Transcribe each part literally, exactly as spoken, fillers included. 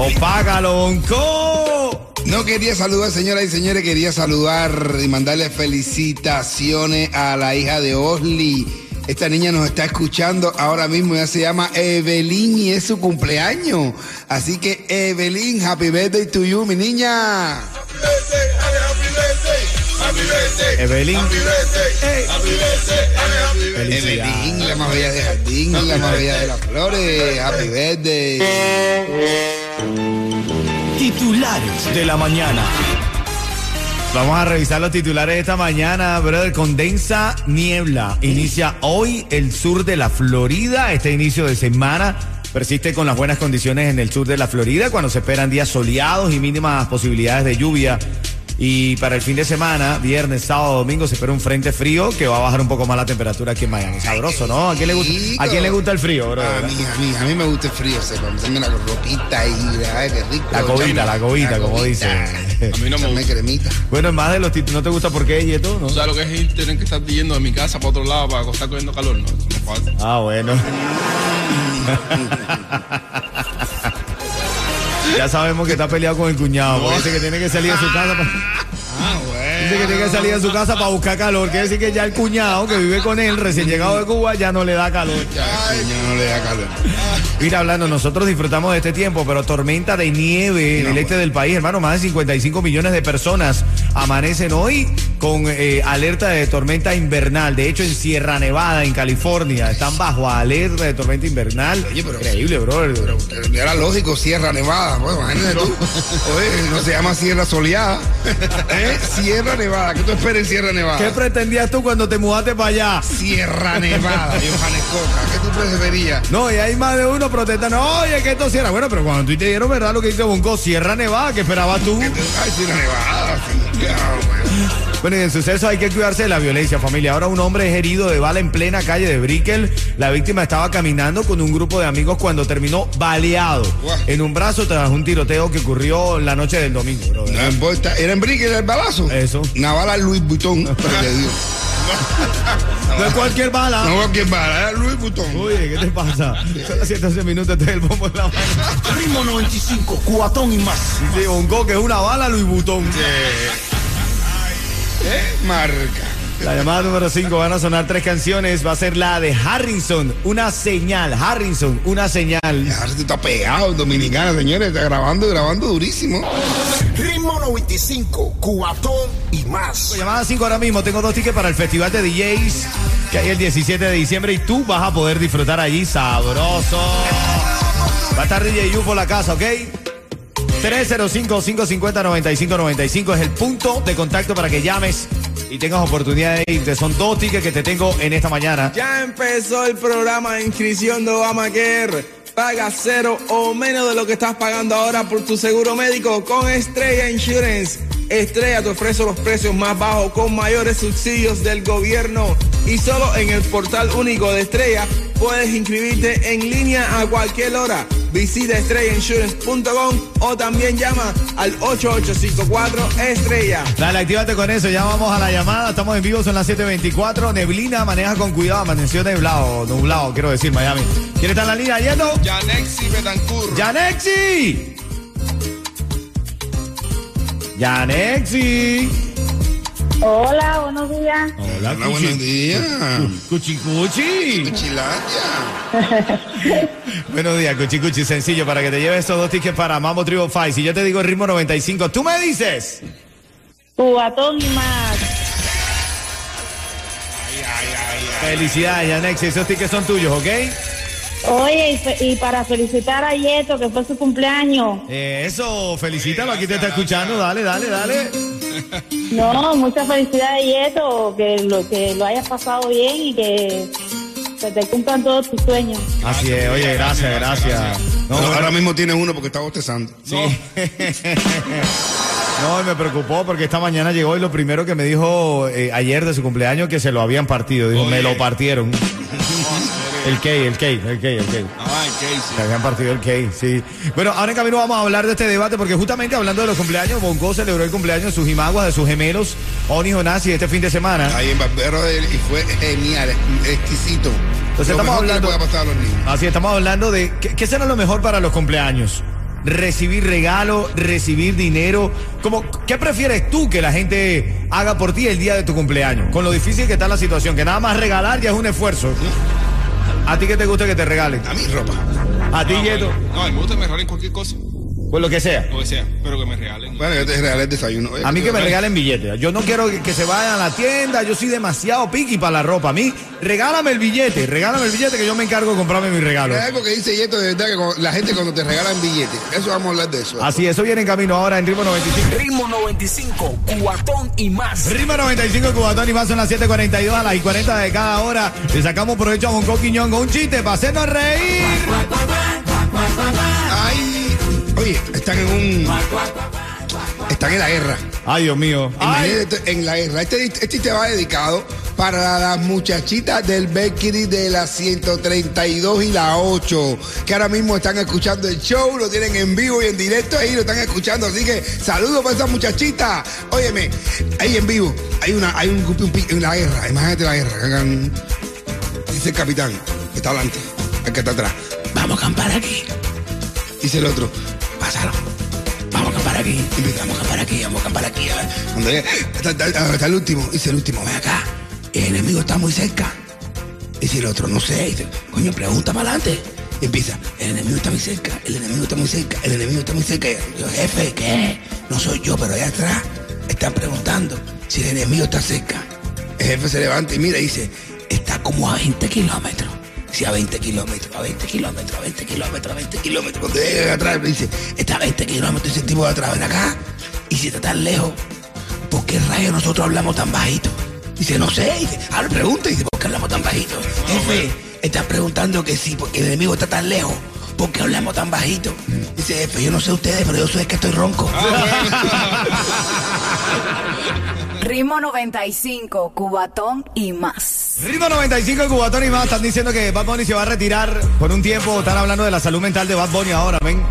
¡Opágalo, Bonco! No quería saludar, señoras y señores, quería saludar y mandarle felicitaciones a la hija de Osli. Esta niña nos está escuchando ahora mismo, ella se llama Evelyn y es su cumpleaños. Así que, Evelyn, happy birthday to you, mi niña. Happy birthday, happy birthday, happy birthday. Evelyn. Happy birthday, happy birthday, happy birthday. Evelyn, la más bella de jardín, happy la más bella de las flores. Happy birthday. Titulares de la mañana. Vamos a revisar los titulares de esta mañana, brother. Con densa niebla inicia hoy el sur de la Florida. Este inicio de semana persiste con las buenas condiciones en el sur de la Florida, cuando se esperan días soleados y mínimas posibilidades de lluvia. Y para el fin de semana, viernes, sábado, domingo, se espera un frente frío que va a bajar un poco más la temperatura aquí en Miami. Sabroso, ¿no? ¿A quién le gusta, ¿a quién le gusta el frío, bro? A mí, a mí, a mí me gusta el frío. Se come la ropita y ay, qué rico. La cobita, la cobita, como dicen. A mí no me gusta. Cremita. Bueno, más de los títulos, ¿no te gusta por qué, Yeto? ¿No? O sea, lo que es ir, tienen que estar yendo de mi casa para otro lado para estar cogiendo calor, ¿no? Eso no falta. Ah, bueno. Ya sabemos que está peleado con el cuñado, porque dice que tiene que salir de su casa para... Ah, bueno. Dice que tiene que salir de su casa para buscar calor. Quiere decir que ya el cuñado que vive con él, recién llegado de Cuba, ya no le da calor. Ya el cuñado no le da calor. Mira, hablando, nosotros disfrutamos de este tiempo, pero tormenta de nieve en el este del país, hermano. Más de cincuenta y cinco millones de personas amanecen hoy con eh, alerta de tormenta invernal. De hecho, en Sierra Nevada, en California, están bajo alerta de tormenta invernal. Oye, pero increíble, brother. Pero, pero era lógico, Sierra Nevada. Bueno, imagínate tú. Oye, no se llama Sierra Soleada. ¿Eh? Sierra Nevada. ¿Qué tú esperas en Sierra Nevada? ¿Qué pretendías tú cuando te mudaste para allá? Sierra Nevada, Johannes Coca. ¿Qué tú preferías? No, y hay más de uno protestando. Oye, que esto Sierra. Bueno, pero cuando tú te dieron, ¿verdad? Lo que dice Bonco, Sierra Nevada, ¿qué esperabas tú? Ay, Sierra Nevada, sí. Claro, bueno, y en suceso hay que cuidarse de la violencia, familia. Ahora un hombre es herido de bala en plena calle de Brickell. La víctima estaba caminando con un grupo de amigos cuando terminó baleado en un brazo tras un tiroteo que ocurrió la noche del domingo, bro. No importa, ¿era en Brickell el balazo? Eso. Una bala Louis Vuitton, pero le dio. No es cualquier bala. No es cualquier bala, es Louis Vuitton. Oye, ¿qué te pasa? Son las siete once minutos, este es el bombo de la mano. Ritmo noventa y cinco, cuatón y más. Dice sí, Bonco, que es una bala Louis Vuitton. Sí. ¿Eh? Marca. La llamada número cinco, van a sonar tres canciones. Va a ser la de Harrison, una señal. Harrison, una señal. Harrison está pegado, dominicana, señores. Está grabando, grabando durísimo. Ritmo noventa y cinco, cubatón y más. La llamada cinco ahora mismo. Tengo dos tickets para el festival de D Js que hay el diecisiete de diciembre y tú vas a poder disfrutar allí. Sabroso. Va a estar D J Juice por la casa, ¿ok? tres cero cinco, cinco cinco cero, nueve cinco nueve cinco es el punto de contacto para que llames y tengas oportunidad de irte. Son dos tickets que te tengo en esta mañana. Ya empezó el programa de inscripción de Obamacare. Paga cero o menos de lo que estás pagando ahora por tu seguro médico con Estrella Insurance. Estrella te ofrece los precios más bajos con mayores subsidios del gobierno. Y solo en el portal único de Estrella puedes inscribirte en línea a cualquier hora. Visita estrella insurance punto com o también llama al ocho ocho cinco cuatro estrella. Dale, actívate con eso, ya vamos a la llamada. Estamos en vivo, son las siete veinticuatro. Neblina, maneja con cuidado, amaneció nublado, nublado, quiero decir, Miami. ¿Quién está en la línea, Yendo? Yanexi Betancur. ¡Yanexi! ¡Yanexi! Hola, buenos días. Hola, Hola buenos días. Cuchicuchi. Cuchilandia. Buenos días, Cuchi Cuchi. Sencillo, para que te lleves estos dos tickets para Mambo Tribo Five. Si yo te digo el ritmo noventa y cinco, ¿tú me dices? Tu atón y más. Ay, ay, ay, ay. Felicidades, Yanex. Esos tickets son tuyos, ¿ok? Oye, y, fe y para felicitar a Yeto, que fue su cumpleaños. Eh, eso, felicítalo. Aquí te está escuchando. Dale, dale, dale. No, muchas felicidades, Yeto. Que lo, que lo hayas pasado bien y que... que te cumplan todos tus sueños. Así es, oye, gracias, gracias. gracias. No, no, ahora mismo tienes uno porque está bostezando. Sí. No, me preocupó porque esta mañana llegó y lo primero que me dijo eh, ayer de su cumpleaños que se lo habían partido. Dijo, oye, me lo partieron. El cake, el cake, el cake, el cake. Ah, el cake, sí. Se habían partido el cake, sí. Bueno, ahora en camino vamos a hablar de este debate porque justamente hablando de los cumpleaños, Bonco celebró el cumpleaños de sus jimaguas, de sus gemelos, Oni y Jonasi, este fin de semana. Ahí en Barbero y fue genial, exquisito. Entonces lo estamos hablando. Así estamos hablando de qué, qué será lo mejor para los cumpleaños. Recibir regalo, recibir dinero. Como, ¿qué prefieres tú que la gente haga por ti el día de tu cumpleaños? Con lo difícil que está la situación, que nada más regalar ya es un esfuerzo. ¿A ti qué te gusta que te regalen? A mí ropa. ¿A ti, Yeto? No, a mí me gusta que me regalen cualquier cosa. Pues lo que sea. Lo que sea, pero que me regalen. Bueno, yo te regalé el desayuno. Oye, a mí que, que me regalen billetes. Yo no quiero que, que se vayan a la tienda. Yo soy demasiado piqui para la ropa. A mí, regálame el billete. Regálame el billete que yo me encargo de comprarme mi regalo. Es algo que dice Yeto, de verdad, que la gente cuando te regalan billetes. Eso vamos a hablar de eso. Así, eso viene en camino ahora en Ritmo noventa y cinco. Ritmo noventa y cinco, Cubatón y más. Ritmo noventa y cinco, Cubatón y más. Son las siete cuarenta y dos, a las cuarenta de cada hora. Le sacamos provecho a un coquiñón con un chiste para hacernos reír. Ay. Oye, están en un... están en la guerra. Ay, Dios mío. Ay. En la guerra. Este, este te va dedicado para las muchachitas del Bakery de la ciento treinta y dos y la ocho, que ahora mismo están escuchando el show, lo tienen en vivo y en directo ahí, lo están escuchando. Así que saludos para esas muchachitas. Óyeme, ahí en vivo hay una, hay un, un, una guerra. Imagínate la guerra. Dice el capitán, que está adelante, el que está atrás. Vamos a acampar aquí. Dice el otro. Pasaron. Vamos a acampar aquí. Vamos a acampar aquí, vamos a acampar aquí. Cuando está, está, está el último, dice el último, ven acá. El enemigo está muy cerca. Dice el otro, no sé. Dice, coño, pregunta para adelante. Y empieza, el enemigo está muy cerca, el enemigo está muy cerca, el enemigo está muy cerca. Yo, jefe, ¿qué? No soy yo, pero allá atrás están preguntando si el enemigo está cerca. El jefe se levanta y mira y dice, está como a veinte kilómetros. Sí, a veinte kilómetros, a veinte kilómetros, a veinte kilómetros, a veinte kilómetros. Cuando llega atrás, me dice, está a veinte kilómetros ese tipo de atrás, ven acá. Y si está tan lejos, ¿por qué rayos nosotros hablamos tan bajito? Dice, no sé. Dice, ahora pregunta, dice, ¿por qué hablamos tan bajito? No, jefe, man. Estás preguntando que sí, porque el enemigo está tan lejos. ¿Por qué hablamos tan bajito? Dice, jefe, yo no sé ustedes, pero yo soy el que estoy ronco. Ritmo noventa y cinco, Cubatón y más. Ritmo noventa y cinco, Cubatón y más. Están diciendo que Bad Bunny se va a retirar por un tiempo. Están hablando de la salud mental de Bad Bunny ahora, ven.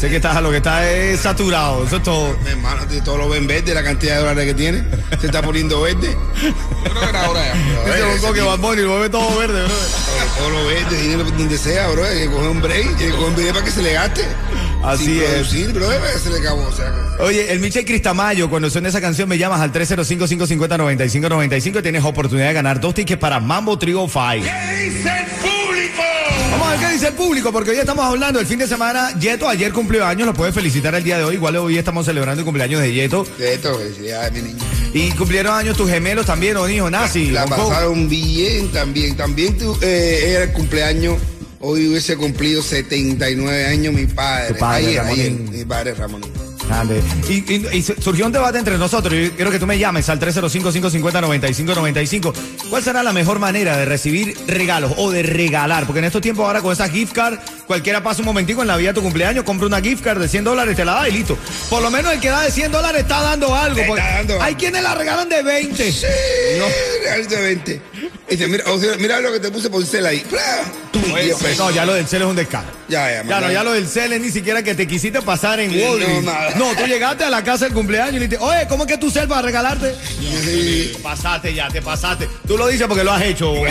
Sé que está, lo que está es saturado, eso es todo. Mi hermano, todos lo ven verde, la cantidad de dólares que tiene. Se está poniendo verde. Yo creo que era ahora ya. Este Bonco que va al Boni, lo ve todo verde, bro. Todo lo verde, dinero donde sea, bro. Hay que coger un break, hay que coger un video para que se le gaste. Así sin es. Producir, bro, se le acabó, o sea. Oye, el Michel Cristamayo, cuando suena esa canción, me llamas al tres cero cinco, cinco cinco cero, nueve cinco nueve cinco y tienes oportunidad de ganar dos tickets para Mambo Tribo Five. ¿Qué dice el público? Vamos a ver qué dice el público, porque hoy estamos hablando el fin de semana. Yeto ayer cumplió años, lo puedes felicitar el día de hoy. Igual hoy estamos celebrando el cumpleaños de Yeto. Yeto, felicidades, mi niño. Y cumplieron años tus gemelos también, Oni, Jonasi. La, la pasaron bien también. También tu, eh, era el cumpleaños. Hoy hubiese cumplido setenta y nueve años mi padre. Tu padre, ayer, ayer, mi padre, Ramón. Y, y, y surgió un debate entre nosotros. Yo quiero que tú me llames al tres cero cinco, cinco cinco cero, nueve cinco nueve cinco. ¿Cuál será la mejor manera de recibir regalos o de regalar? Porque en estos tiempos ahora con esas gift card, cualquiera pasa un momentico en la vida de tu cumpleaños, compra una gift card de cien dólares, te la da y listo. Por lo menos el que da de cien dólares está dando algo. Está dando algo. Hay quienes la regalan de veinte. Sí, no. De veinte. Dice, mira, o sea, mira lo que te puse por cel ahí. Oye, no, ya lo del cel es un descaro. Ya, ya, ya, no, ya lo del cel es ni siquiera que te quisiste pasar en Walgreens. No, nada. No, tú llegaste a la casa del cumpleaños y le dijiste, oye, ¿cómo es que tu cel va a regalarte? Sí, sí. Te pasaste ya, te pasaste. Tú lo dices porque lo has hecho, ¿o no?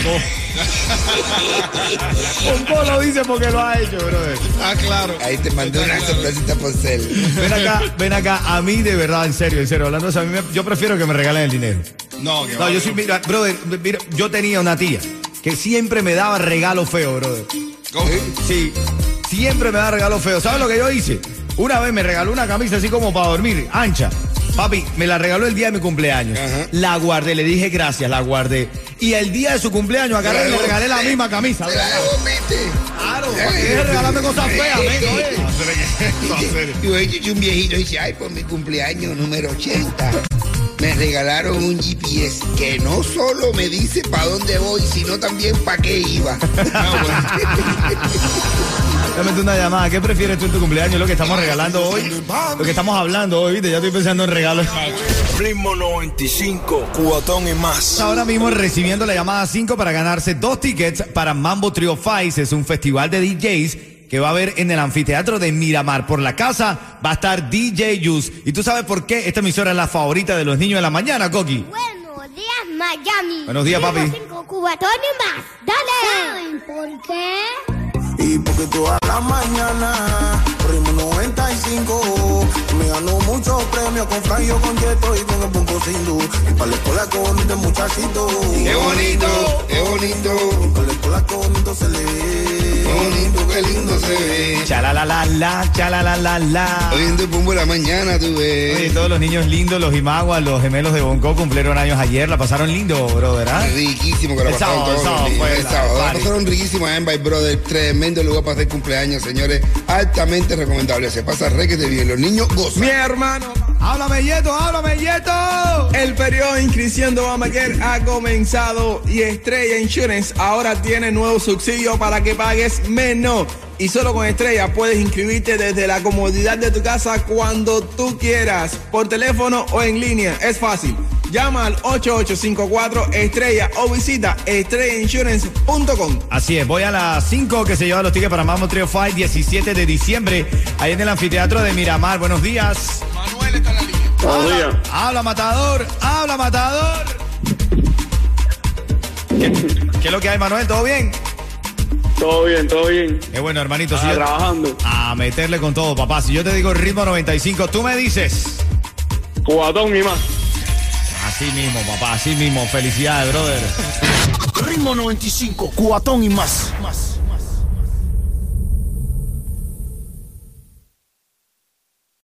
Tú lo dices porque lo has hecho, brother. Ah, claro. Ahí te mandé una sorpresita por cel. Ven acá, ven acá. A mí, de verdad, en serio, en serio. Hablando, o sea, a mí me, yo prefiero que me regalen el dinero. No, que no, va, yo sí, mira, brother, mira, yo tenía una tía que siempre me daba regalos feos, brother. Sí, siempre me da regalos feos. ¿Sabes lo que yo hice? Una vez me regaló una camisa así como para dormir, ancha. Papi, me la regaló el día de mi cumpleaños. Ajá. La guardé, le dije gracias, la guardé. Y el día de su cumpleaños agarré y le regalé la misma camisa. ¿Te la devolviste? Claro, porque regalarme cosas feas, amigo. Yo un viejito y dice, ay, por mi cumpleaños número ochenta. Me regalaron un G P S que no solo me dice para dónde voy, sino también para qué iba. No, pues. Dame una llamada. ¿Qué prefieres tú en tu cumpleaños? Lo que estamos regalando hoy, lo que estamos hablando hoy, ¿viste? Ya estoy pensando en regalos. Ritmo noventa y cinco, cuatón y más. Ahora mismo recibiendo la llamada cinco para ganarse dos tickets para Mambo Tribo Five. Es un festival de D Js que va a haber en el anfiteatro de Miramar. Por la casa va a estar D J Juice. ¿Y tú sabes por qué esta emisora es la favorita de los niños de la mañana, Koki? Buenos días, Miami. Buenos días, papi. Cinco cubatones más. Dale. ¿Saben por qué? Y porque toda la mañana, Ritmo noventa y cinco, me ganó muchos premios con Frangio, con Yeto y con el Bonco sin luz. Y para la escuela con este muchachito. ¡Qué bonito! ¡Qué bonito! Y para la escuela con se le ve. ¡Qué bonito, qué lindo se ve! Chalalalala, chalalalala. Hoy en tu pumbo la mañana, tú ves. Oye, todos los niños lindos, los imaguas, los gemelos de Bonco cumplieron años ayer. La pasaron lindo, brother, ¿verdad? ¿Ah? Riquísimo que la pasaron todos los niños. El sábado, la pasaron riquísima en Bye, brother. Tremendo lugar para hacer cumpleaños, señores. Altamente recomendable. Se pasa re que te bien. Los niños gozan. Mi hermano. Háblame, Yeto, háblame, Yeto. El periodo de inscripción de Obamacare ha comenzado y Estrella Insurance ahora tiene nuevo subsidio para que pagues menos. Y solo con Estrella puedes inscribirte desde la comodidad de tu casa cuando tú quieras, por teléfono o en línea. Es fácil. Llama al ocho ocho cinco cuatro estrella o visita estrella insurance punto com. Así es, voy a las cinco que se llevan los tickets para Mambo Tribo Five, diecisiete de diciembre, ahí en el anfiteatro de Miramar. Buenos días. Manuel está en la línea. Buenos días. Habla, matador, habla, matador. ¿Qué, qué es lo que hay, Manuel? ¿Todo bien? Todo bien, todo bien. Qué bueno, hermanito. Ah, si trabajando. Yo, a meterle con todo, papá. Si yo te digo Ritmo noventa y cinco, tú me dices cuatón y más. Así mismo, papá, así mismo. Felicidades, brother. Ritmo noventa y cinco, cuatón y más. Más.